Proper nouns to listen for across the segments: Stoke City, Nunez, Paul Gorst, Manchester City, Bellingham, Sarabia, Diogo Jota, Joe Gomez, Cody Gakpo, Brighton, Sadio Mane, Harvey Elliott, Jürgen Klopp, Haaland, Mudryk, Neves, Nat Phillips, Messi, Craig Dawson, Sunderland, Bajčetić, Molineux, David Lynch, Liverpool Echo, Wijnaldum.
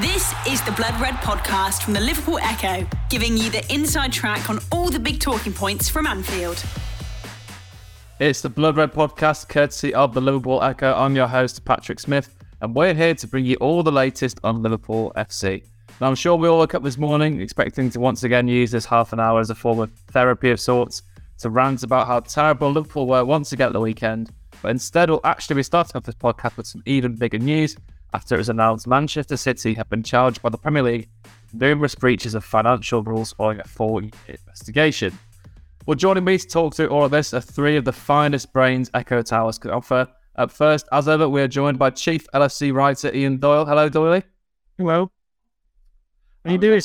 This is the Blood Red podcast from the Liverpool Echo, giving you the inside track on all the big talking points from Anfield. It's the Blood Red podcast, courtesy of the Liverpool Echo. I'm your host, Patrick Smith, and we're here to bring you all the latest on Liverpool FC. Now, I'm sure we all woke up this morning expecting to once again use this half an hour as a form of therapy of sorts to rant about how terrible Liverpool were once again at the weekend. But instead, we'll actually be starting off this podcast with some even bigger news, after it was announced Manchester City have been charged by the Premier League with numerous breaches of financial rules following a 4-year investigation. Well, joining me to talk through all of this are three of the finest brains Echo Towers could offer. Up first, as ever, we are joined by Chief LFC writer Ian Doyle. Hello, Doyley. Hello. How are you doing?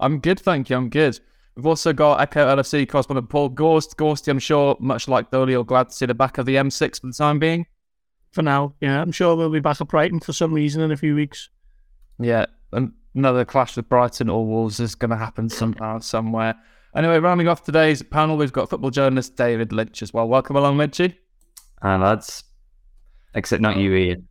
I'm good, thank you. I'm good. We've also got Echo LFC correspondent Paul Gorst. Gorsty, I'm sure, much like Doyley, you're glad to see the back of the M6 for the time being. For now, yeah. I'm sure we'll be back at Brighton for some reason in a few weeks. Yeah, another clash with Brighton or Wolves is going to happen somehow, somewhere. Anyway, rounding off today's panel, we've got football journalist David Lynch as well. Welcome along, Lynchy. Hi, lads. Except not you, Ian.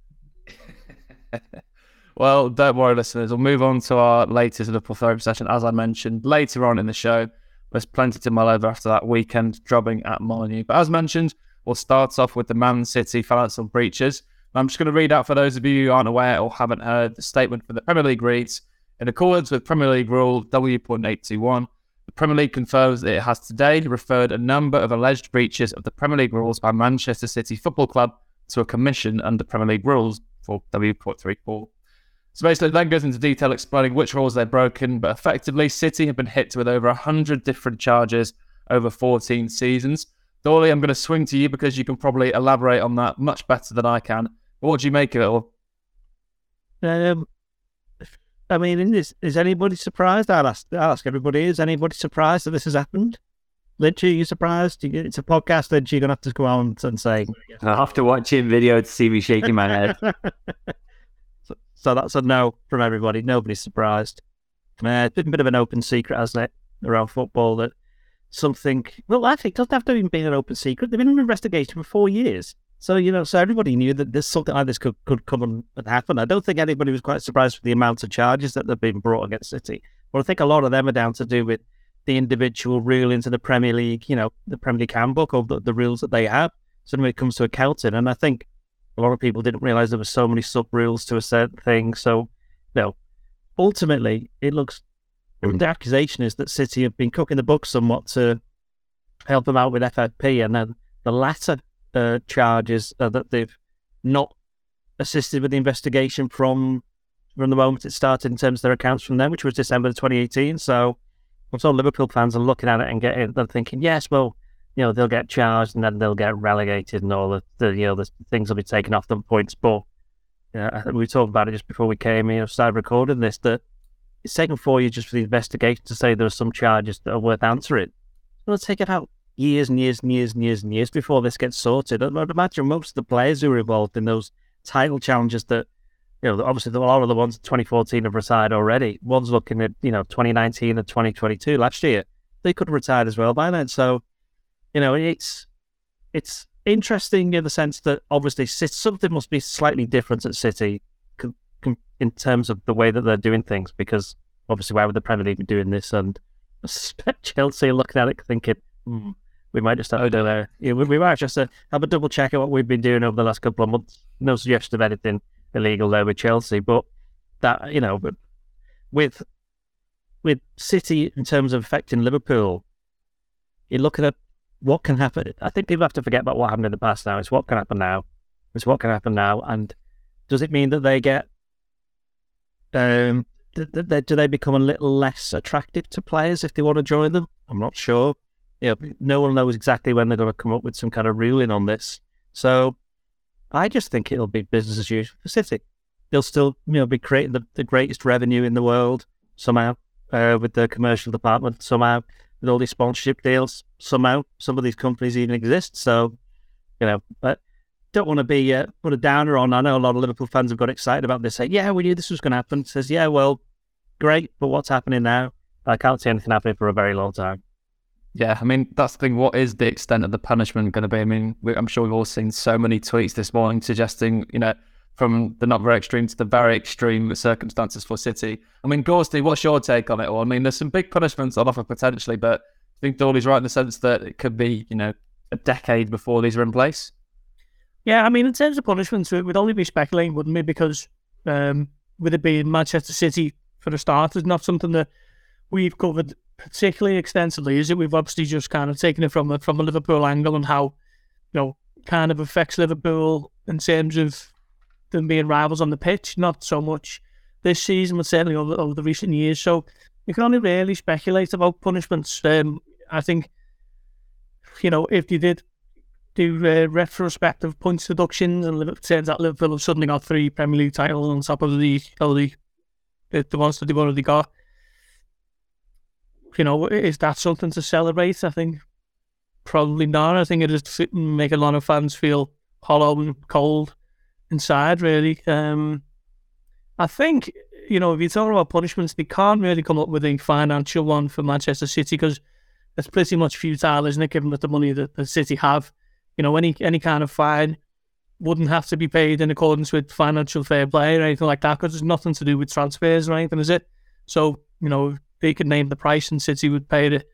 Well, don't worry, listeners. We'll move on to our latest Liverpool therapy session, as I mentioned, later on in the show. There's plenty to mull over after that weekend drubbing at Molineux. But as mentioned, we'll start off with the Man City financial breaches. I'm just going to read out for those of you who aren't aware or haven't heard the statement from the Premier League reads, in accordance with Premier League rule W.821, the Premier League confirms that it has today referred a number of alleged breaches of the Premier League rules by Manchester City Football Club to a commission under Premier League rules for W.34. So basically it then goes into detail explaining which rules they've broken, but effectively City have been hit with over 100 different charges over 14 seasons. Doyley, I'm going to swing to you because you can probably elaborate on that much better than I can. But what do you make of it all? I mean, is anybody surprised? I'll ask everybody, is anybody surprised that this has happened? Lynch, are you surprised? It's a podcast, Lynch, you're going to have to go on and say... I'll have to watch your video to see me shaking my head. so that's a no from everybody. Nobody's surprised. It's been a bit of an open secret, hasn't it, around football that... Something, well, actually, it doesn't have to even be an open secret. They've been in an investigation for 4 years. So, so everybody knew that this something like this could come and happen. I don't think anybody was quite surprised with the amount of charges that have been brought against City. But I think a lot of them are down to do with the individual rulings of the Premier League, the Premier League handbook or the rules that they have. So when it comes to accounting, and I think a lot of people didn't realise there were so many sub-rules to a certain thing. So, ultimately, it looks... The accusation is that City have been cooking the books somewhat to help them out with FFP, and then the latter charges are that they've not assisted with the investigation from the moment it started in terms of their accounts from then, which was December 2018. So I'm sure Liverpool fans are looking at it and they're thinking, yes, well, they'll get charged and then they'll get relegated and all the things will be taken off them points. But I think we talked about it just before we came here, started recording this, that it's taken 4 years just for the investigation to say there are some charges that are worth answering. It'll take it out years and years and years and years and years before this gets sorted. I'd imagine most of the players who were involved in those title challenges that, obviously a lot of the ones in 2014 have retired already. One's looking at, 2019 and 2022 last year. They could have retired as well by then. So, it's interesting in the sense that obviously something must be slightly different at City in terms of the way that they're doing things, because obviously why would the Premier League be doing this? And I suspect Chelsea are looking at it thinking, we might just have a double check of what we've been doing over the last couple of months. No suggestion of anything illegal there with Chelsea, but that, with City in terms of affecting Liverpool, you're looking at what can happen. I think people have to forget about what happened in the past now. It's what can happen now. And does it mean that they get do they become a little less attractive to players if they want to join them? I'm not sure. No one knows exactly when they're going to come up with some kind of ruling on this. So I just think it'll be business as usual for City. they'll still, you know, be creating the greatest revenue in the world somehow, with their commercial department, somehow with all these sponsorship deals. Somehow, some of these companies even exist. So, you know, but don't want to be put a downer on. I know a lot of Liverpool fans have got excited about this. Say, yeah, we knew this was going to happen. It says, yeah, well, great, but what's happening now? I can't see anything happening for a very long time. Yeah, I mean, that's the thing. What is the extent of the punishment going to be? I mean, I'm sure we've all seen so many tweets this morning suggesting, you know, from the not very extreme to the very extreme circumstances for City. I mean, Gorsty, what's your take on it all? I mean, there's some big punishments on offer potentially, but I think Doyley's right in the sense that it could be, you know, a decade before these are in place. Yeah, I mean, in terms of punishments, it would only be speculating, wouldn't we? Because with it being Manchester City for a start, is not something that we've covered particularly extensively, is it? We've obviously just kind of taken it from a Liverpool angle and how, you know, kind of affects Liverpool in terms of them being rivals on the pitch, not so much this season, but certainly over the recent years. So you can only really speculate about punishments. I think, you know, if you did do retrospective points deductions and it turns out Liverpool have suddenly got 3 Premier League titles on top of the ones that they've already got, you know, is that something to celebrate? I think probably not. I think it is make a lot of fans feel hollow and cold inside, really. I think, you know, if you talk about punishments, they can't really come up with a financial one for Manchester City because it's pretty much futile, isn't it, given that the money that the City have. You know, any kind of fine wouldn't have to be paid in accordance with financial fair play or anything like that because it's nothing to do with transfers or anything, is it? So, you know, they could name the price and City would pay it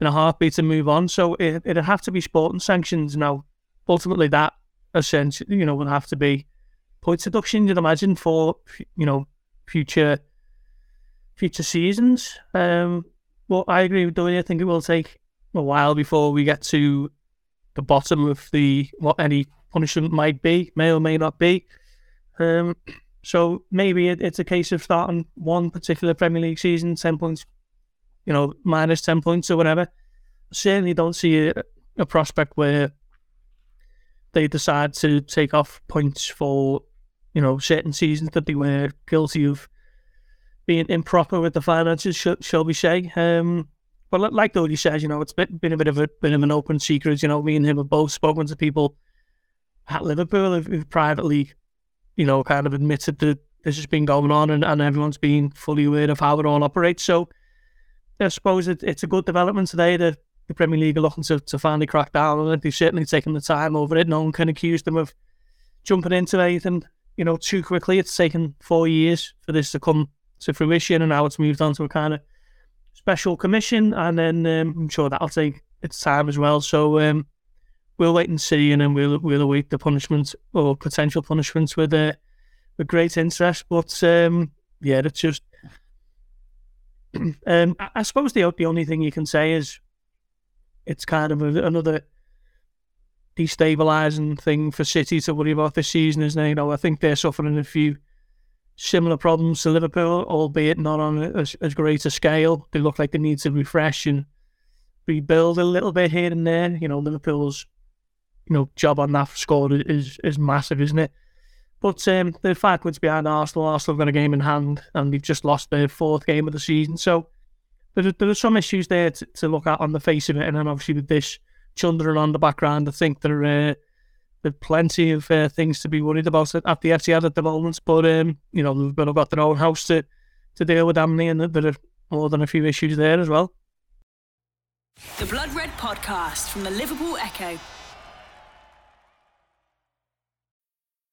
in a heartbeat to move on. So it'd have to be sporting sanctions. Now, ultimately that, essentially, you know, would have to be point deduction, you'd imagine, for, you know, future seasons. Well, I agree with Doyle. I think it will take a while before we get to the bottom of the what any punishment might be, may or may not be. So maybe it's a case of starting one particular Premier League season, 10 points, you know, minus 10 points or whatever. Certainly don't see a prospect where they decide to take off points for, you know, certain seasons that they were guilty of being improper with the finances, shall we say. But like Dodie says, you know, it's been a bit of an open secret. You know, me and him have both spoken to people at Liverpool who've privately, you know, kind of admitted that this has been going on and everyone's been fully aware of how it all operates. So I suppose it's a good development today that the Premier League are looking to finally crack down on it. They've certainly taken the time over it. No one can accuse them of jumping into anything, you know, too quickly. It's taken 4 years for this to come to fruition and now it's moved on to a kind of special commission and then I'm sure that'll take its time as well. So, we'll wait and see, and then we'll await the punishment or potential punishments with great interest. But yeah, it's just I suppose the only thing you can say is it's kind of another destabilising thing for City to worry about this season, isn't it? You know, I think they're suffering a few similar problems to Liverpool, albeit not on as great a scale. They look like they need to refresh and rebuild a little bit here and there. You know, Liverpool's, you know, job on that score is massive, isn't it? But they're 5 points behind Arsenal. Arsenal have got a game in hand and they've just lost their 4th game of the season. So there are some issues there to look at on the face of it. And then obviously with this chundering on the background, I think there are plenty of things to be worried about at the Etihad at the moment. But, you know, they've got their own house to deal with, haven't they? And there are more than a few issues there as well. The Blood Red Podcast from the Liverpool Echo.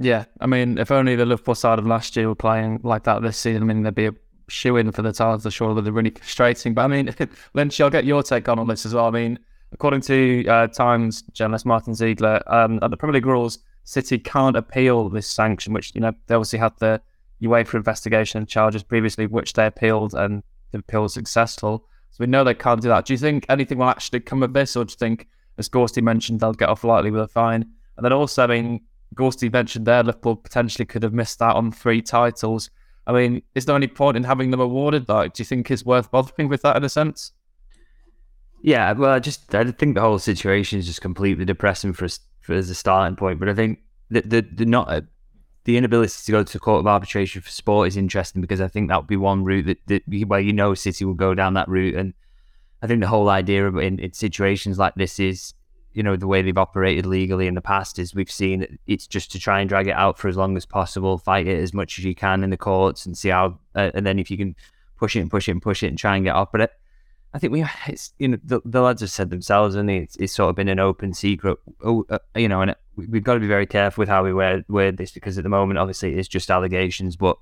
Yeah, I mean, if only the Liverpool side of last year were playing like that this season, I mean, they'd be a shoo-in for the titles, surely. They're really frustrating. But I mean, Lynch, I'll get your take on all this as well. I mean, according to Times journalist Martin Ziegler, at the Premier League rules, City can't appeal this sanction, which, you know, they obviously had the UEFA investigation and charges previously, which they appealed, and the appeal was successful. So we know they can't do that. Do you think anything will actually come of this, or do you think, as Gorst mentioned, they'll get off lightly with a fine? And then also, I mean, Gorst mentioned there Liverpool potentially could have missed out on 3 titles. I mean, is there any point in having them awarded? Like, do you think it's worth bothering with that in a sense? Yeah, well, I think the whole situation is just completely depressing for as a starting point. But I think the inability to go to court of arbitration for sport is interesting, because I think that would be one route where you know City will go down that route. And I think the whole idea of in situations like this is, you know, the way they've operated legally in the past is we've seen it's just to try and drag it out for as long as possible, fight it as much as you can in the courts and see how, and then if you can push it and try and get off. But I think the lads have said themselves, and it's sort of been an open secret, you know, and we've got to be very careful with how we word this, because at the moment, obviously, it's just allegations. But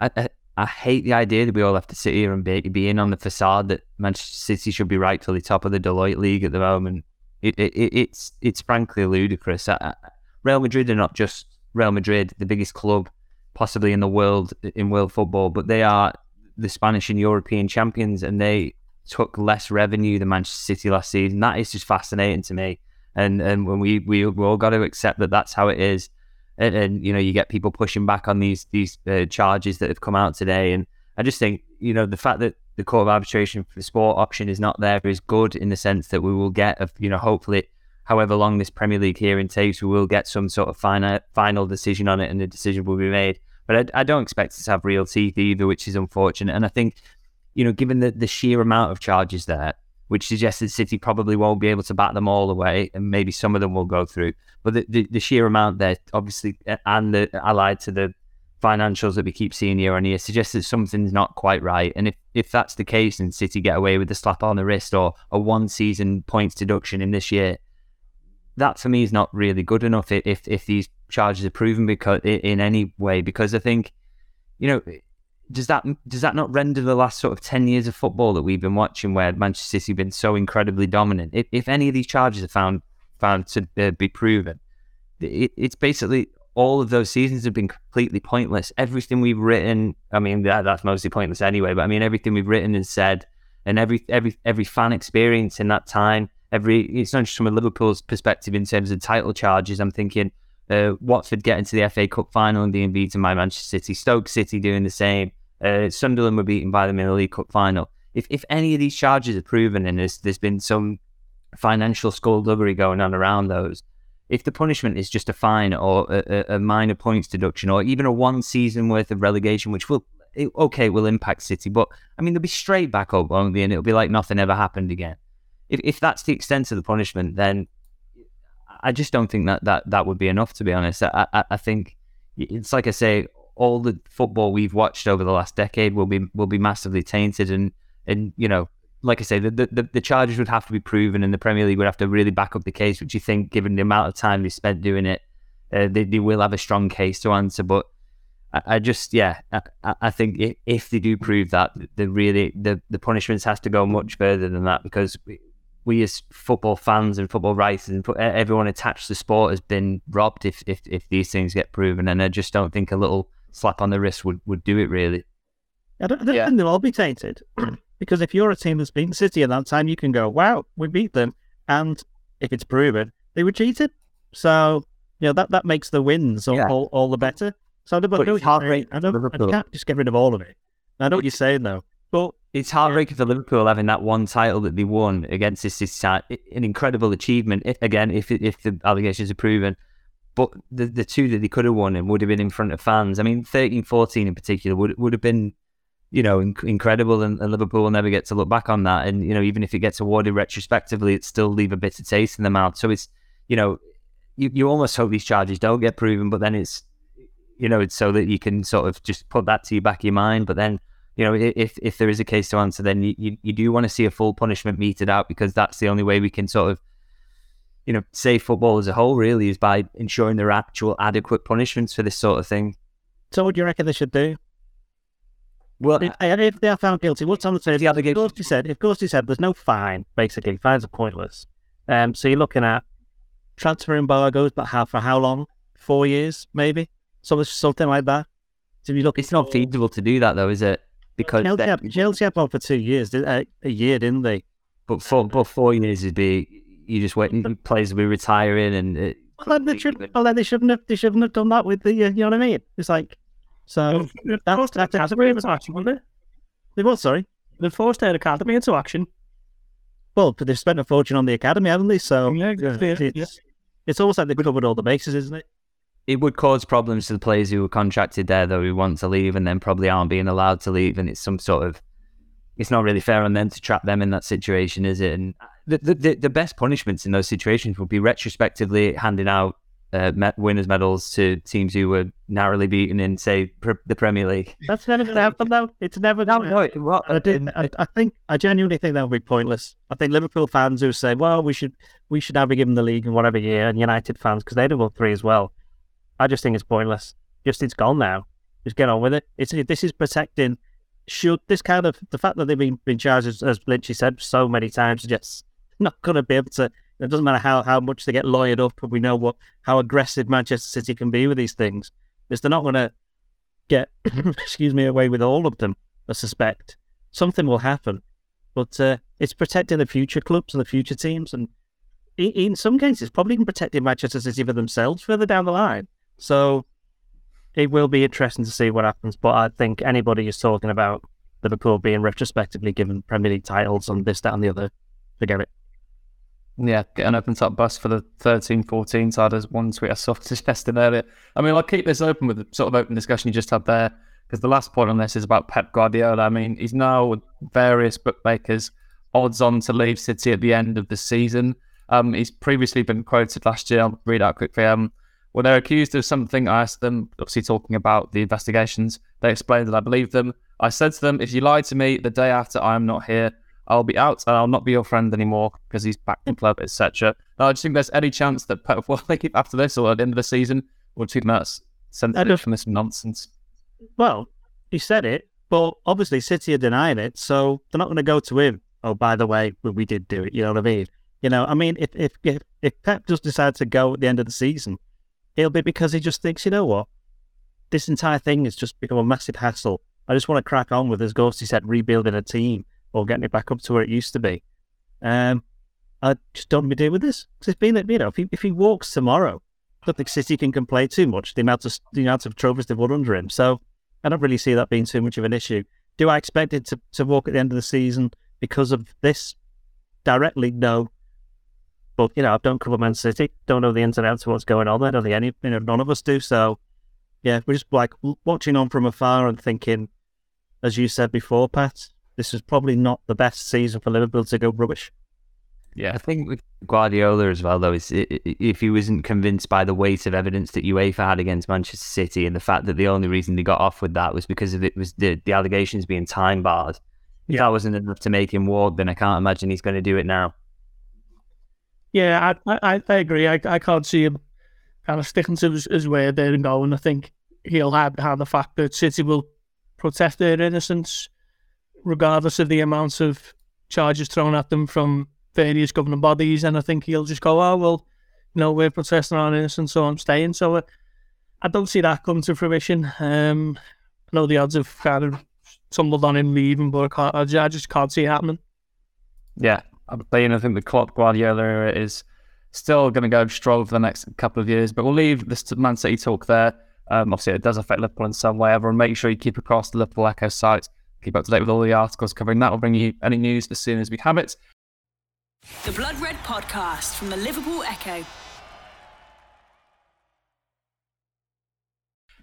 I hate the idea that we all have to sit here and be in on the facade that Manchester City should be rightfully top of the Deloitte League at the moment. It's frankly ludicrous. Real Madrid are not just Real Madrid, the biggest club possibly in the world in world football, but they are the Spanish and European champions, and they took less revenue than Manchester City last season. That is just fascinating to me. And when we all got to accept that that's how it is. And you know, you get people pushing back on these charges that have come out today. And I just think, you know, the fact that the court of arbitration for the sport option is not there is good, in the sense that we will get, you know, hopefully, however long this Premier League hearing takes, we will get some sort of final decision on it, and the decision will be made. But I don't expect it to have real teeth either, which is unfortunate. And I think, you know, given the sheer amount of charges there, which suggests that City probably won't be able to bat them all away, and maybe some of them will go through. But the sheer amount there, obviously, and allied to the financials that we keep seeing year on year, suggests that something's not quite right. And if that's the case, and City get away with a slap on the wrist or a one-season points deduction in this year, that for me is not really good enough if these charges are proven because in any way, because I think, you know, does that not render the last sort of 10 years of football that we've been watching, where Manchester City have been so incredibly dominant? If any of these charges are found to be proven, it's basically... all of those seasons have been completely pointless. Everything we've written, I mean, that's mostly pointless anyway, but I mean, everything we've written and said, and every fan experience in that time, it's not just from a Liverpool's perspective in terms of title charges. I'm thinking Watford getting to the FA Cup final and being beaten by Manchester City, Stoke City doing the same, Sunderland were beaten by them in the League Cup final. If any of these charges are proven, and there's been some financial skullduggery going on around those, if the punishment is just a fine or a minor points deduction, or even a one-season worth of relegation, which will impact City, but I mean, they'll be straight back up, won't they? And it'll be like nothing ever happened again. If that's the extent of the punishment, then I just don't think that would be enough, to be honest. I think it's like I say, all the football we've watched over the last decade will be massively tainted, and you know, like I say, the charges would have to be proven, and the Premier League would have to really back up the case, which you think, given the amount of time they spent doing it, they will have a strong case to answer. But I think if they do prove that, the punishments has to go much further than that, because we as football fans and football writers and everyone attached to sport has been robbed if these things get proven, and I just don't think a little slap on the wrist would do it, really. I don't think they'll all be tainted. Because if you're a team that's beaten City at that time, you can go, wow, we beat them. And if it's proven, they were cheated. So, you know, that makes the wins all the better. So I can't just get rid of all of it. I know what you're saying, though. But it's heartbreaking for Liverpool, having that one title that they won against this side. An incredible achievement, if the allegations are proven. But the two that they could have won and would have been in front of fans, I mean, 13-14 in particular, would have been... you know, incredible, and Liverpool will never get to look back on that. And, you know, even if it gets awarded retrospectively, it still leave a bitter taste in the mouth. So it's, you know, you almost hope these charges don't get proven, but then it's, you know, it's so that you can sort of just put that to your back of your mind. But then, you know, if there is a case to answer, then you do want to see a full punishment meted out, because that's the only way we can sort of, you know, save football as a whole, really, is by ensuring there are actual adequate punishments for this sort of thing. So what do you reckon they should do? Well, if they are found guilty, what's on the table? If Gorst said there's no fine, basically, fines are pointless. So you're looking at transfer embargoes, but how for how long? 4 years, maybe? Something like that. So you look, it's not feasible to do that, though, is it? Because Chelsea had one for 2 years, a year, didn't they? But four years would be, you just wait and players will be retiring, and they shouldn't have done that with the, you know what I mean? It's like, so that's academy into action, wasn't it? They what? Sorry, they forced their academy into action. Well, but they've spent a fortune on the academy, haven't they? So it's almost like they've covered all the bases, isn't it? It would cause problems to the players who were contracted there, though, who want to leave and then probably aren't being allowed to leave, and it's some sort of, it's not really fair on them to trap them in that situation, is it? And the best punishments in those situations would be retrospectively handing out winners' medals to teams who were narrowly beaten in, say, the Premier League. That's never going to happen, though. It's never going to happen. I genuinely think that would be pointless. I think Liverpool fans who say, well, we should now be given the league in whatever year, and United fans, because they'd have won three as well. I just think it's pointless. Just it's gone now. Just get on with it. This is protecting. Should this kind of the fact that they've been charged, as Lynchy said so many times, suggests not going to be able to. It doesn't matter how much they get lawyered up, but we know how aggressive Manchester City can be with these things. Because they're not going to get away with all of them. I suspect something will happen, but it's protecting the future clubs and the future teams, and in some cases, probably even protecting Manchester City for themselves further down the line. So it will be interesting to see what happens, but I think anybody who's talking about Liverpool being retrospectively given Premier League titles on this, that and the other, forget it. Yeah, get an open-top bust for the 13-14 side, as one tweet I saw suggested earlier. I mean, I'll keep this open with the sort of open discussion you just had there, because the last point on this is about Pep Guardiola. I mean, he's now with various bookmakers odds on to leave City at the end of the season. He's previously been quoted last year. I'll read out quickly. Well, they're accused of something. I asked them, obviously talking about the investigations. They explained that I believed them. I said to them, if you lie to me the day after I'm not here, I'll be out and I'll not be your friend anymore, because he's back in the club, etc. Now, I just think there's any chance that Pep will leave after this or at the end of the season, or 2 months, sensitive from this nonsense. Well, he said it, but obviously City are denying it, so they're not going to go to him. Oh, by the way, we did do it, you know what I mean? You know, I mean, if Pep just decides to go at the end of the season, it'll be because he just thinks, you know what, this entire thing has just become a massive hassle. I just want to crack on with, as Gorst said, rebuilding a team or getting it back up to where it used to be. I just don't want to deal with this. Because it's been, you know, if he walks tomorrow, I don't think City can complain too much, the amount of trophies they've won under him. So I don't really see that being too much of an issue. Do I expect it to walk at the end of the season because of this? Directly, no. But, you know, I don't cover Man City, don't know the ins and outs of what's going on there. I don't think none of us do. So, yeah, we're just like watching on from afar and thinking, as you said before, Pat, this is probably not the best season for Liverpool to go rubbish. Yeah, I think with Guardiola as well, though, if he wasn't convinced by the weight of evidence that UEFA had against Manchester City and the fact that the only reason they got off with that was because of it was the allegations being time barred. If that wasn't enough to make him walk, then I can't imagine he's going to do it now. Yeah, I agree. I can't see him kind of sticking to his way there and going. I think he'll hide behind the fact that City will protest their innocence, regardless of the amounts of charges thrown at them from various governing bodies. And I think he'll just go, oh, well, you know, we're protesting our innocence, so I'm staying. So I don't see that come to fruition. I know the odds have kind of tumbled on him leaving, but I just can't see it happening. Yeah. I think the Klopp Guardiola era is still going to go strong for the next couple of years, but we'll leave this Man City talk there. Obviously, it does affect Liverpool in some way. Everyone, make sure you keep across the Liverpool Echo site. Keep up to date with all the articles covering that. We'll bring you any news as soon as we have it. The Blood Red Podcast from the Liverpool Echo.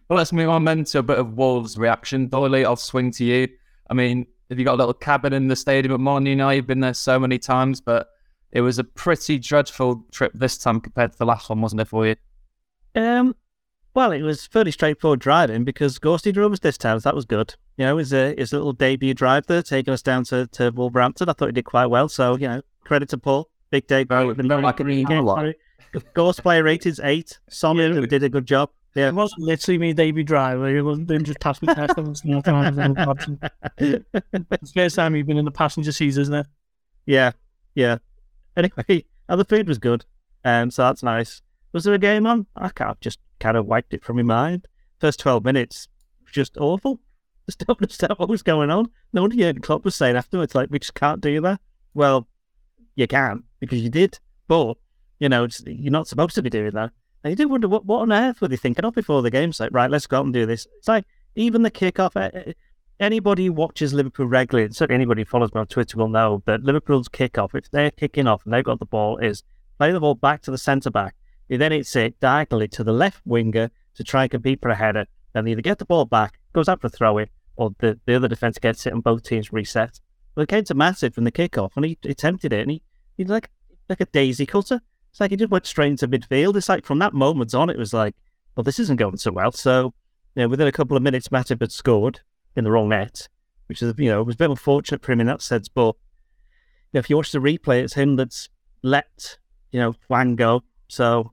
Well, let's move on then to a bit of Wolves reaction. Doyle, I'll swing to you. I mean, have you got a little cabin in the stadium at Molineux? You've been there so many times, but it was a pretty dreadful trip this time compared to the last one, wasn't it, for you? Well, it was fairly straightforward driving because Gorsty drove us this time, so that was good. You know, his little debut drive there, taking us down to Wolverhampton. I thought he did quite well, so, you know, credit to Paul. Big debut. Gorst player rated 8. Solid, who did a good job. Yeah. It wasn't literally me debut driver. It wasn't them just pass me test. It's the first time you've been in the passenger seat, isn't it? Yeah. Anyway, the food was good. So that's nice. Was there a game on? I've just kind of wiped it from my mind. First 12 minutes, just awful. Just don't understand what was going on. No wonder Jürgen Klopp was saying afterwards, like, we just can't do that. Well, you can, because you did. But, you know, you're not supposed to be doing that. And you do wonder, what on earth were they thinking of before the game? It's like, right, let's go out and do this. It's like, even the kickoff, anybody who watches Liverpool regularly, and certainly anybody who follows me on Twitter will know that Liverpool's kickoff, if they're kicking off and they've got the ball, is play the ball back to the centre-back. Then it's it diagonally to the left winger to try and compete for a header. And they either get the ball back, goes out for a throw-in, or the other defence gets it and both teams reset. Well, it came to Matip from the kickoff, and he attempted it, and he's like a daisy cutter. It's like he just went straight into midfield. It's like from that moment on, it was like, well, this isn't going so well. So, you know, within a couple of minutes, Matip had scored in the wrong net, which is, you know, it was a bit unfortunate for him in that sense. But, you know, if you watch the replay, it's him that's let, you know, Wang go. So,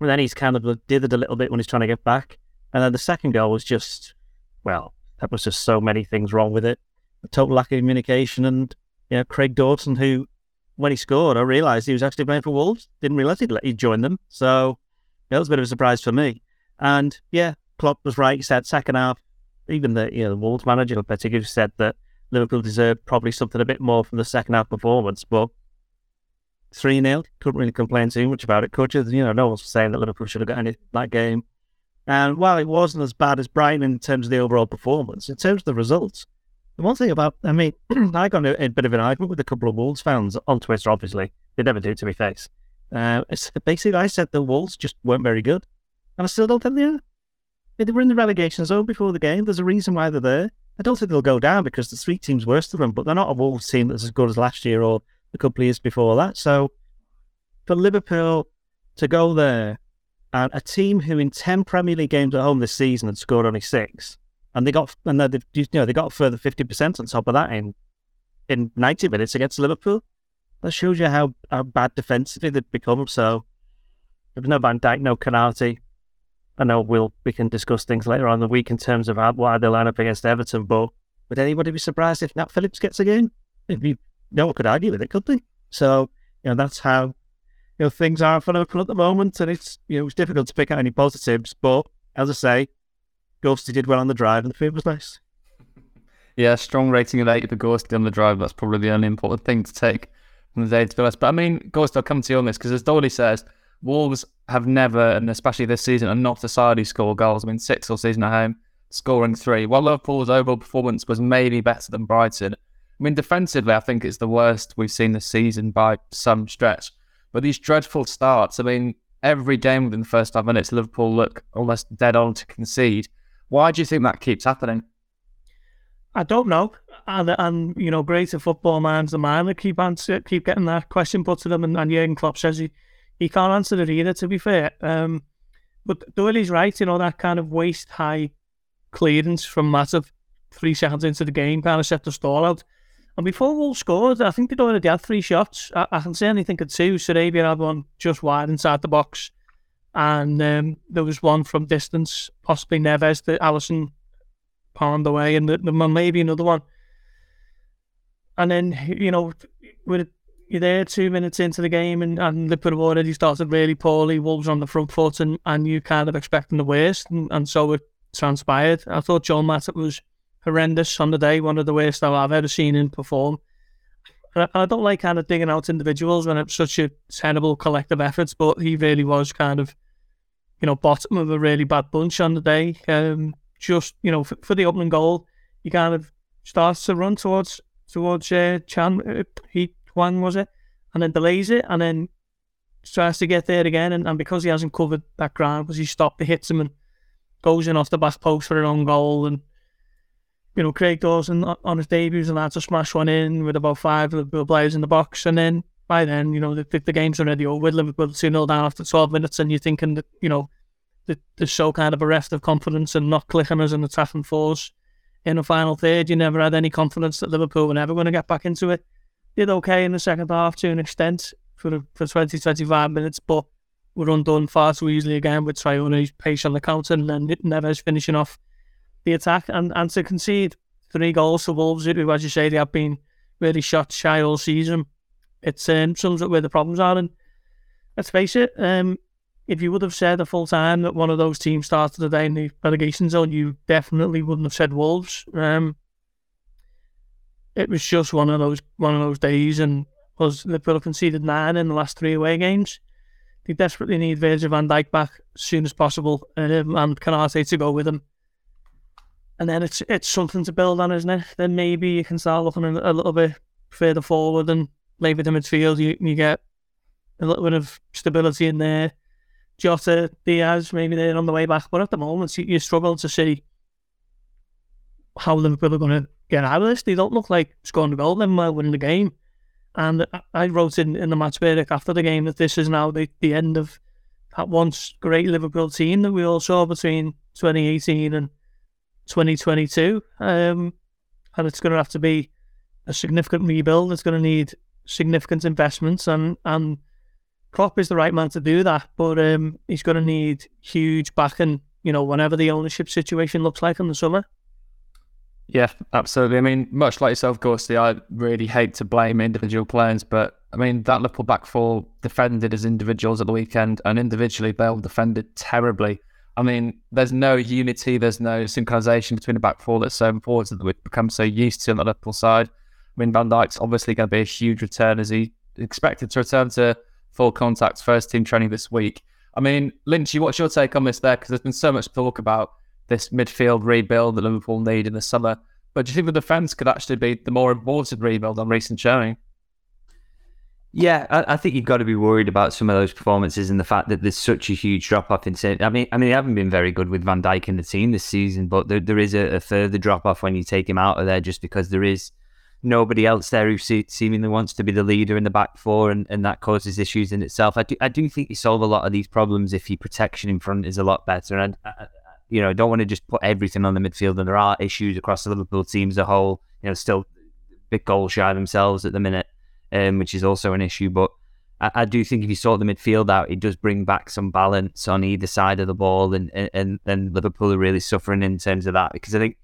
and then he's kind of dithered a little bit when he's trying to get back. And then the second goal was just, well, that was just so many things wrong with it. A total lack of communication. And, you know, Craig Dawson, who, when he scored, I realised he was actually playing for Wolves. Didn't realise he'd joined them. So, you know, that was a bit of a surprise for me. And, yeah, Klopp was right. He said second half, even the, you know, the Wolves manager, particularly, said that Liverpool deserved probably something a bit more from the second half performance. But 3-0, couldn't really complain too much about it, could you? You know, no one's saying that Liverpool should have got any that game. And while it wasn't as bad as Brighton in terms of the overall performance, in terms of the results, the one thing about, I mean, I got a bit of an argument with a couple of Wolves fans on Twitter, obviously. They never do to my face. Basically, I said the Wolves just weren't very good. And I still don't think they are. They were in the relegation zone before the game. There's a reason why they're there. I don't think they'll go down because the three teams worse than them, but they're not a Wolves team that's as good as last year or a couple of years before that. So for Liverpool to go there, and a team who in 10 Premier League games at home this season had scored only 6, and they got a further 50% on top of that in 90 minutes against Liverpool. That shows you how bad defensively they've become. So there's no Van Dijk, no Canati. I know we can discuss things later on in the week in terms of why they line up against Everton, but would anybody be surprised if Nat Phillips gets a game? No one could argue with it, could they? So, you know, that's how, you know, things are for Liverpool at the moment, and it's, you know, it's difficult to pick out any positives, but as I say, Ghosty did well on the drive and the food was nice. Yeah, strong rating of 80 for Ghosty on the drive. That's probably the only important thing to take from the day, to the rest. But I mean, Ghosty, I'll come to you on this, because as Doyle says, Wolves have never, and especially this season, are not a side who score goals. I mean, 6 all season at home, scoring 3. While Liverpool's overall performance was maybe better than Brighton, I mean, defensively, I think it's the worst we've seen this season by some stretch. But these dreadful starts, I mean, every game within the first 5 minutes, Liverpool look almost dead on to concede. Why do you think that keeps happening? I don't know. And you know, greater football minds than mine that keep getting that question put to them. And Jürgen Klopp says he can't answer it either, to be fair. But Doyle's right, you know, that kind of waist-high clearance from Matip 3 seconds into the game kind of set the stall out. And before Wolves scored, I think they'd already had 3 shots. I can certainly think of 2. Sarabia had one just wide inside the box. And there was one from distance, possibly Neves, that Alisson palmed away, and maybe another one. And then, you know, you're there 2 minutes into the game, and Liverpool already started really poorly. Wolves on the front foot, and you kind of expecting the worst. And so it transpired. I thought Joel Matip was horrendous on the day, one of the worst I've ever seen him perform. And I don't like kind of digging out individuals when it's such a terrible collective effort, but he really was kind of, you know, bottom of a really bad bunch on the day. Just, you know, for the opening goal, he kind of starts to run towards Hwang, was it? And then delays it, and then tries to get there again, and because he hasn't covered that ground, because he stopped, it hits him and goes in off the back post for an own goal. And you know, Craig Dawson on his debut was allowed to smash one in with about 5 Liverpool players in the box, and then by then, you know, the game's already over. Liverpool 2-0 down after 12 minutes, and you're thinking that, you know, there's so kind of bereft of confidence and not clicking as an attacking force in the final third. You never had any confidence that Liverpool were ever going to get back into it. Did okay in the second half to an extent for 20-25 minutes, but were undone far too easily again with Traore's pace on the counter, and then Neves finishing off the attack, and to concede 3 goals for Wolves, who, as you say, they have been really shot shy all season. It sums up where the problems are, and let's face it, if you would have said at full time that one of those teams started today in the relegation zone, you definitely wouldn't have said Wolves. It was just one of those days, and Liverpool conceded 9 in the last 3 away games. They desperately need Virgil van Dijk back as soon as possible, and Canate to go with him. And then it's something to build on, isn't it? Then maybe you can start looking a little bit further forward and leave it in midfield. You get a little bit of stability in there. Jota, Diaz, maybe they're on the way back. But at the moment, you struggle to see how Liverpool are going to get out of this. They don't look like scoring the goal, then they'll win the game. And I wrote in the match verdict after the game that this is now the end of that once great Liverpool team that we all saw between 2018 and 2022. And it's going to have to be a significant rebuild. It's going to need significant investments, and Klopp is the right man to do that, but he's going to need huge backing, whenever the ownership situation looks like in the summer. Yeah, absolutely. I mean, much like yourself, Gorsley, I really hate to blame individual players, but I mean, that Liverpool back four defended as individuals at the weekend, and individually they all defended terribly. I mean, there's no unity, there's no synchronisation between the back four that's so important that we've become so used to on the Liverpool side. I mean, Van Dijk's obviously going to be a huge return, as he expected to return to full contact first team training this week. I mean, Lynchy, what's your take on this there? Because there's been so much talk about this midfield rebuild that Liverpool need in the summer. But do you think the defence could actually be the more important rebuild on recent showing? Yeah, I think you've got to be worried about some of those performances and the fact that there's such a huge drop-off in... I mean, they haven't been very good with Van Dijk in the team this season, but there is a further drop-off when you take him out of there, just because there is nobody else there who seemingly wants to be the leader in the back four, and that causes issues in itself. I do think you solve a lot of these problems if your protection in front is a lot better. And I don't want to just put everything on the midfield, and there are issues across the Liverpool team as a whole. Still a bit goal shy themselves at the minute, which is also an issue. But I do think if you sort the midfield out, it does bring back some balance on either side of the ball, and Liverpool are really suffering in terms of that, because I think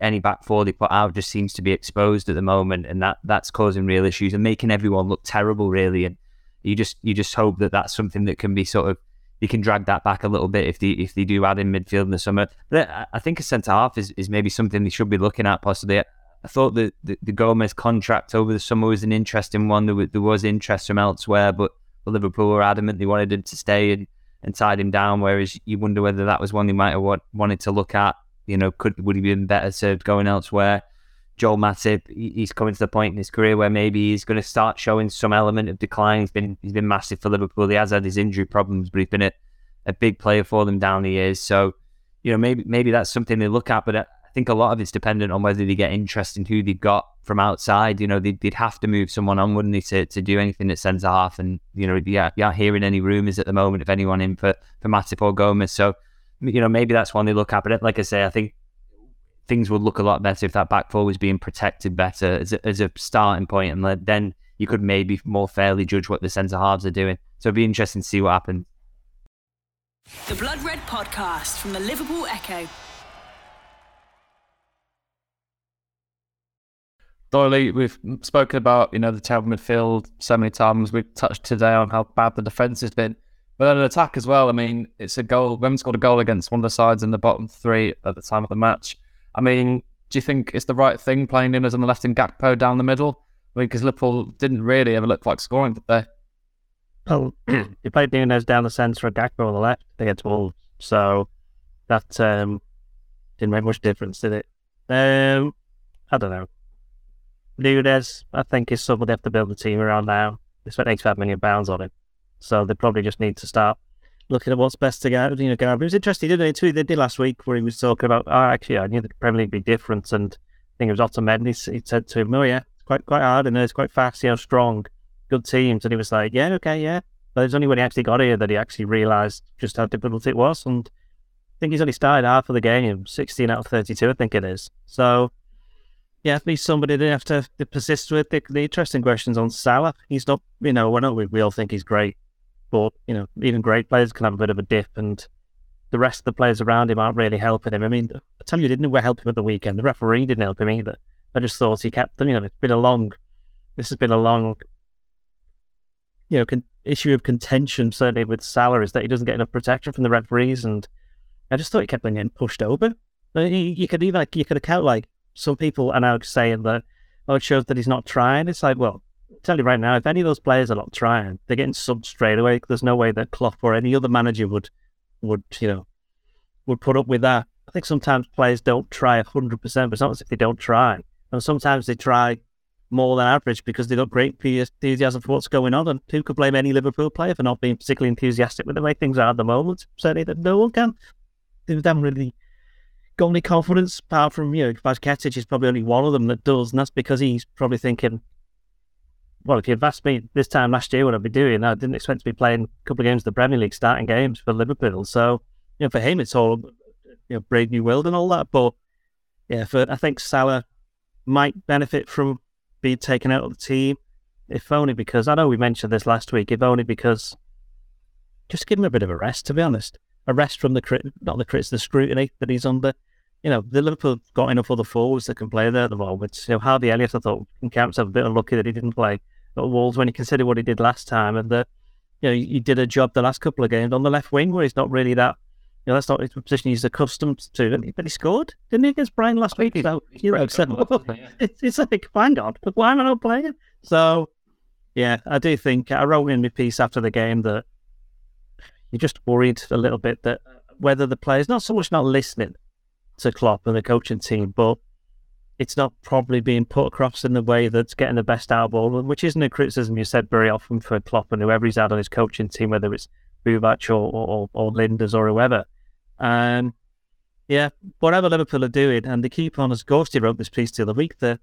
any back four they put out just seems to be exposed at the moment, and that's causing real issues and making everyone look terrible, really. And you just hope that that's something that can be sort of, you can drag that back a little bit if they do add in midfield in the summer. But I think a centre half is maybe something they should be looking at possibly. I thought that the Gomez contract over the summer was an interesting one. There was interest from elsewhere, but Liverpool were adamant they wanted him to stay and tied him down. Whereas you wonder whether that was one they might have wanted to look at. Would he been better served going elsewhere? Joel Matip, he's coming to the point in his career where maybe he's going to start showing some element of decline. He's been massive for Liverpool. He has had his injury problems, but he's been a big player for them down the years. So, maybe that's something they look at. But I think a lot of it's dependent on whether they get interest in who they've got from outside. They'd have to move someone on, wouldn't they, to do anything at centre half? And you aren't hearing any rumours at the moment of anyone in for Matip or Gomez. So, maybe that's one they look at. But like I say, I think things would look a lot better if that back four was being protected better as a starting point, and then you could maybe more fairly judge what the centre halves are doing. So it'd be interesting to see what happens. The Blood Red Podcast from the Liverpool Echo. Doyle, we've spoken about the terrible midfield so many times. We've touched today on how bad the defence has been. But then an attack as well. I mean, it's a goal. Wem scored a goal against one of the sides in the bottom 3 at the time of the match. I mean, do you think it's the right thing playing Nunez on the left and Gakpo down the middle? I mean, because Liverpool didn't really ever look like scoring, did they? Well, you played Nunez down the centre and Gakpo on the left against Wolves. So that didn't make much difference, did it? I don't know. Nunez, I think, is someone they have to build the team around now. They spent £85 million on him. So they probably just need to start looking at what's best to get. It was interesting, didn't it, too? They did last week where he was talking about, I knew the Premier League would be different. And I think it was Otamendi. He said to him, it's quite hard and it's quite fast, strong, good teams. And he was like, okay. But it was only when he actually got here that he actually realised just how difficult it was. And I think he's only started half of the game, 16 out of 32, I think it is. So, yeah, at least somebody they have to persist with. The interesting question's on Salah. He's not, we all think he's great. But, even great players can have a bit of a dip, and the rest of the players around him aren't really helping him. I mean, I tell you, didn't help him at the weekend. The referee didn't help him either. I just thought he kept them. This has been a long, issue of contention, certainly with Salah, is that he doesn't get enough protection from the referees, and I just thought he kept on getting pushed over. You could account, like, some people are now saying that, oh, it shows that he's not trying. It's like, well, I'll tell you right now, if any of those players are not trying, they're getting subbed straight away. There's no way that Klopp or any other manager would put up with that. I think sometimes players don't try 100%, but it's not as if they don't try. And sometimes they try more than average because they've got great enthusiasm for what's going on. And who could blame any Liverpool player for not being particularly enthusiastic with the way things are at the moment? Certainly that no one can. They haven't really got any confidence, apart from, Bajčetić is probably only one of them that does, and that's because he's probably thinking, well, if you'd asked me this time last year what I'd be doing, I didn't expect to be playing a couple of games of the Premier League, starting games for Liverpool. So, for him, it's all, brave new world and all that. But, I think Salah might benefit from being taken out of the team, if only because, I know we mentioned this last week, if only because, just give him a bit of a rest, to be honest. A rest from the scrutiny that he's under. The Liverpool got enough other forwards that can play there at the moment. Harvey Elliott, I thought, counts have a bit unlucky that he didn't play at Wolves when you consider what he did last time, and that, he did a job the last couple of games on the left wing where he's not really that, that's not his position he's accustomed to, didn't he? But he scored, didn't he, against Brighton last week? So, it's like, hang on, but why am I not playing? So, I do think, I wrote in my piece after the game that you're just worried a little bit that whether the players, not so much not listening to Klopp and the coaching team, but it's not probably being put across in the way that's getting the best out of all of them, which isn't a criticism you said very often for Klopp and whoever he's had on his coaching team, whether it's Kovacic or Linders or whoever. Whatever Liverpool are doing, and they keep on, as Gorsty wrote this piece the other week, that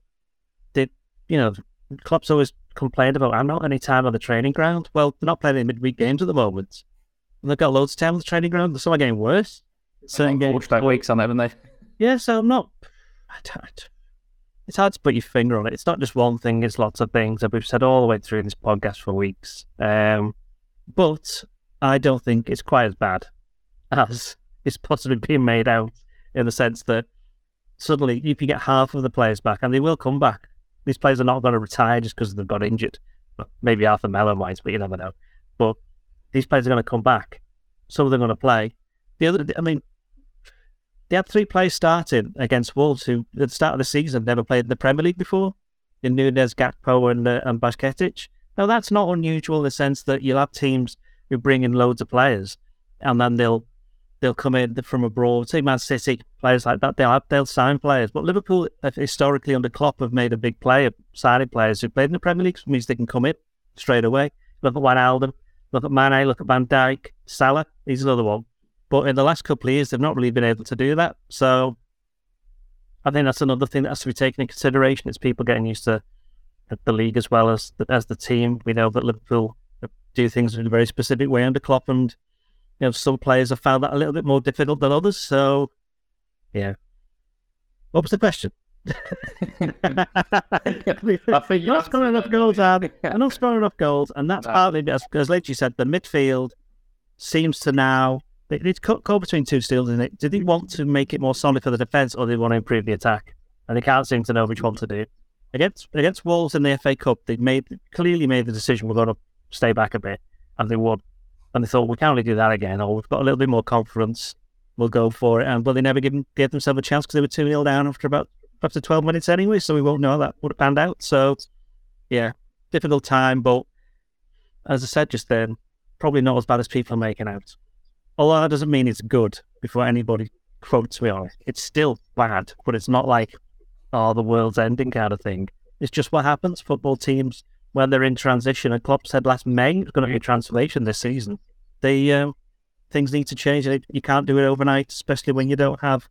Klopp's always complained about, I'm not any time on the training ground. Well, they're not playing any midweek games at the moment. And they've got loads of time on the training ground. Some are getting worse. Certain games. Watched that weeks on, haven't they? Yeah, so I'm not... It's hard to put your finger on it. It's not just one thing, it's lots of things that we've said all the way through this podcast for weeks. But I don't think it's quite as bad as it's possibly being made out, in the sense that suddenly you can get half of the players back, and they will come back. These players are not going to retire just because they've got injured. Well, maybe half of Mellon wise, but you never know. But these players are going to come back. Some of them are going to play. They had three players starting against Wolves who, at the start of the season, never played in the Premier League before, in Nunez, Gakpo and Bajčetić. Now, that's not unusual in the sense that you'll have teams who bring in loads of players, and then they'll come in from abroad. Say Man City, players like that, they'll sign players. But Liverpool, historically under Klopp, have made a big play of signing players who played in the Premier League, which means they can come in straight away. Look at Wijnaldum, look at Mane, look at Van Dijk, Salah, he's another one. But in the last couple of years, they've not really been able to do that. So I think that's another thing that has to be taken into consideration. It's people getting used to the league as well as the team. We know that Liverpool do things in a very specific way under Klopp, and some players have found that a little bit more difficult than others. So, what was the question? Not scoring enough goals, and that's partly, as Lynch said, the midfield seems to now. It's caught between two steels, isn't it? Do they want to make it more solid for the defence, or do they want to improve the attack? And they can't seem to know which one to do. Against Wolves in the FA Cup, they clearly made the decision, we're going to stay back a bit, and they won. And they thought, we can't really do that again, or we've got a little bit more confidence, we'll go for it. But they never gave themselves a chance because they were 2-0 down after 12 minutes anyway, so we won't know how that would have panned out. So, difficult time, but as I said just then, probably not as bad as people are making out. Although that doesn't mean it's good, before anybody quotes me on it. It's still bad, but it's not like, the world's ending kind of thing. It's just what happens. Football teams, when they're in transition, and Klopp said last May, it's going to be a transformation this season. Things need to change. You can't do it overnight, especially when you don't have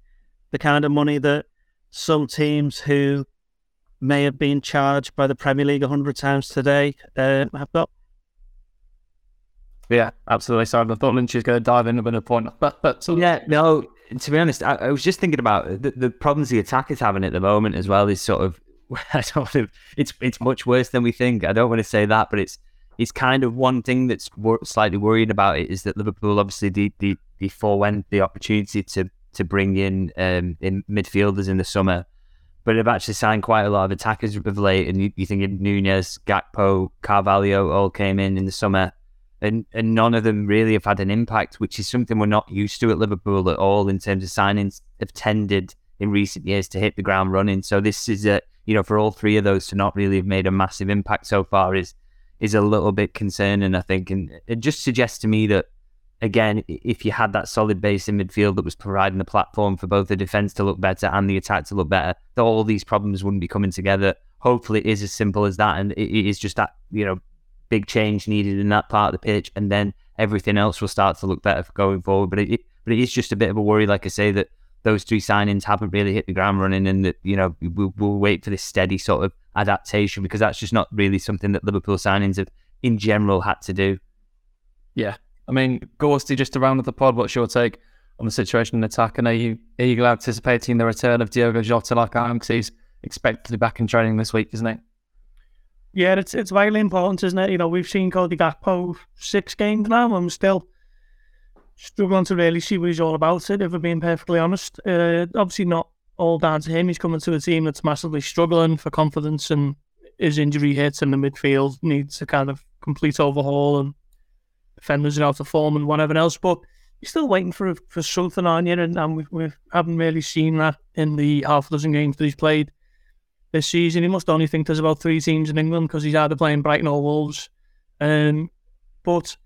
the kind of money that some teams who may have been charged by the Premier League 100 times today have got. Yeah, absolutely. Sorry, I thought Lynch was going to dive in with a point. To be honest, I was just thinking about the problems the attack is having at the moment as well. Is sort of, it's much worse than we think. I don't want to say that, but it's kind of one thing that's slightly worrying about it is that Liverpool obviously they forewent the opportunity to bring in midfielders in the summer, but they've actually signed quite a lot of attackers of late. And you think Nunez, Gakpo, Carvalho all came in the summer. and none of them really have had an impact, which is something we're not used to at Liverpool at all in terms of signings have tended in recent years to hit the ground running. So this is a, you know, for all three of those to not really have made a massive impact so far is a little bit concerning, I think. And it just suggests to me that, again, if you had that solid base in midfield that was providing the platform for both the defence to look better and the attack to look better, that all these problems wouldn't be coming together. Hopefully it is as simple as that, and it is just that, you know, big change needed in that part of the pitch, and then everything else will start to look better going forward. But it is just a bit of a worry, like I say, that those three signings haven't really hit the ground running, and that, you know, we'll wait for this steady sort of adaptation, because that's just not really something that Liverpool signings have in general had to do. Yeah, I mean, Gorsty, just to round up the pod, what's your take on the situation in attack, and are you eagerly anticipating the return of Diogo Jota like I am, because he's expected to be back in training this week, isn't he? Yeah, it's vitally important, isn't it? You know, we've seen Cody Gakpo 6 games now, and we're still struggling to really see what he's all about, if we're being perfectly honest. Obviously not all down to him. He's coming to a team that's massively struggling for confidence, and his injury hits in the midfield needs a kind of complete overhaul, and defenders are out of form and whatever else. But you're still waiting for something, aren't you? And we haven't really seen that in the half dozen games that he's played this season. He must only think there's about 3 teams in England, because he's either playing Brighton or Wolves. But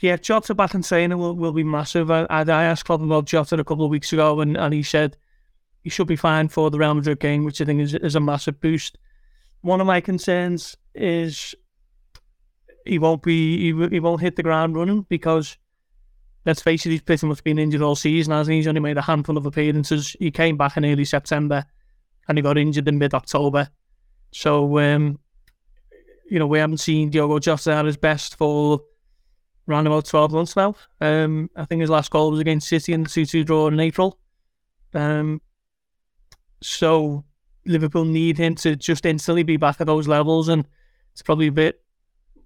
yeah, Jota back in training will be massive. I asked Klopp about Jota a couple of weeks ago, and he said he should be fine for the Real Madrid game, which I think is a massive boost. One of my concerns is he won't hit the ground running, because let's face it, he's pretty much been injured all season, hasn't he? He's only made a handful of appearances. He came back in early September, and he got injured in mid-October. So, you know, we haven't seen Diogo Jota at his best for around about 12 months now. I think his last goal was against City in the 2-2 draw in April. So Liverpool need him to just instantly be back at those levels, and it's probably a bit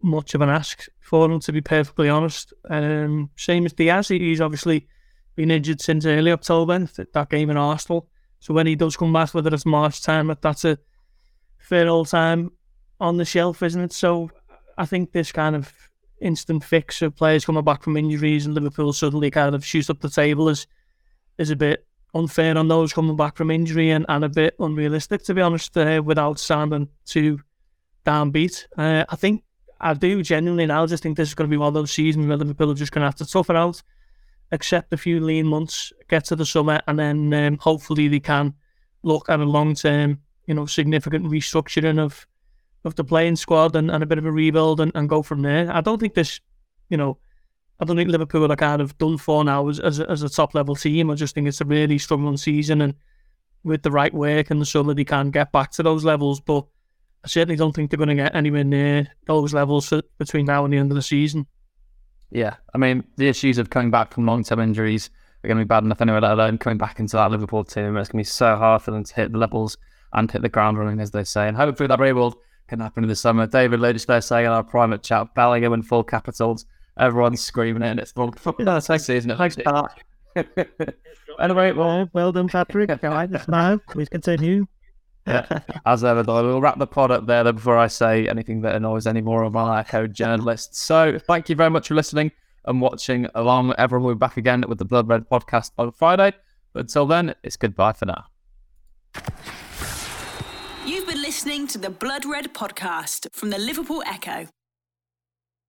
much of an ask for him, to be perfectly honest. Same as Diaz, he's obviously been injured since early October, that game in Arsenal. So when he does come back, whether it's March time, that's a fair old time on the shelf, isn't it? So I think this kind of instant fix of players coming back from injuries and Liverpool suddenly kind of shoots up the table is a bit unfair on those coming back from injury, and a bit unrealistic, to be honest, without sounding too downbeat. I think I do genuinely now just think this is going to be one of those seasons where Liverpool are just going to have to tough it out, accept a few lean months, get to the summer, and then hopefully they can look at a long-term, you know, significant restructuring of the playing squad and a bit of a rebuild and go from there. I don't think this, you know, I don't think Liverpool are kind of done for now as a top-level team. I just think it's a really struggling season, and with the right work and the summer, they can get back to those levels, but I certainly don't think they're going to get anywhere near those levels between now and the end of the season. Yeah, I mean, the issues of coming back from long-term injuries are going to be bad enough anyway, let alone coming back into that Liverpool team. It's going to be so hard for them to hit the levels and hit the ground running, as they say. And hopefully that rebuild can happen in the summer. David Lynch there saying in our private chat, Bellingham in full capitals, everyone's screaming it, and it's full. That's sexy, isn't it? Thanks, Patrick. Anyway, well done, Patrick. Now, please continue. Yeah. As ever, though, we'll wrap the pod up there before I say anything that annoys any more of our Echo journalists. So thank you very much for listening and watching along. Everyone will be back again with the Blood Red podcast on Friday. But until then, it's goodbye for now. You've been listening to the Blood Red podcast from the Liverpool Echo.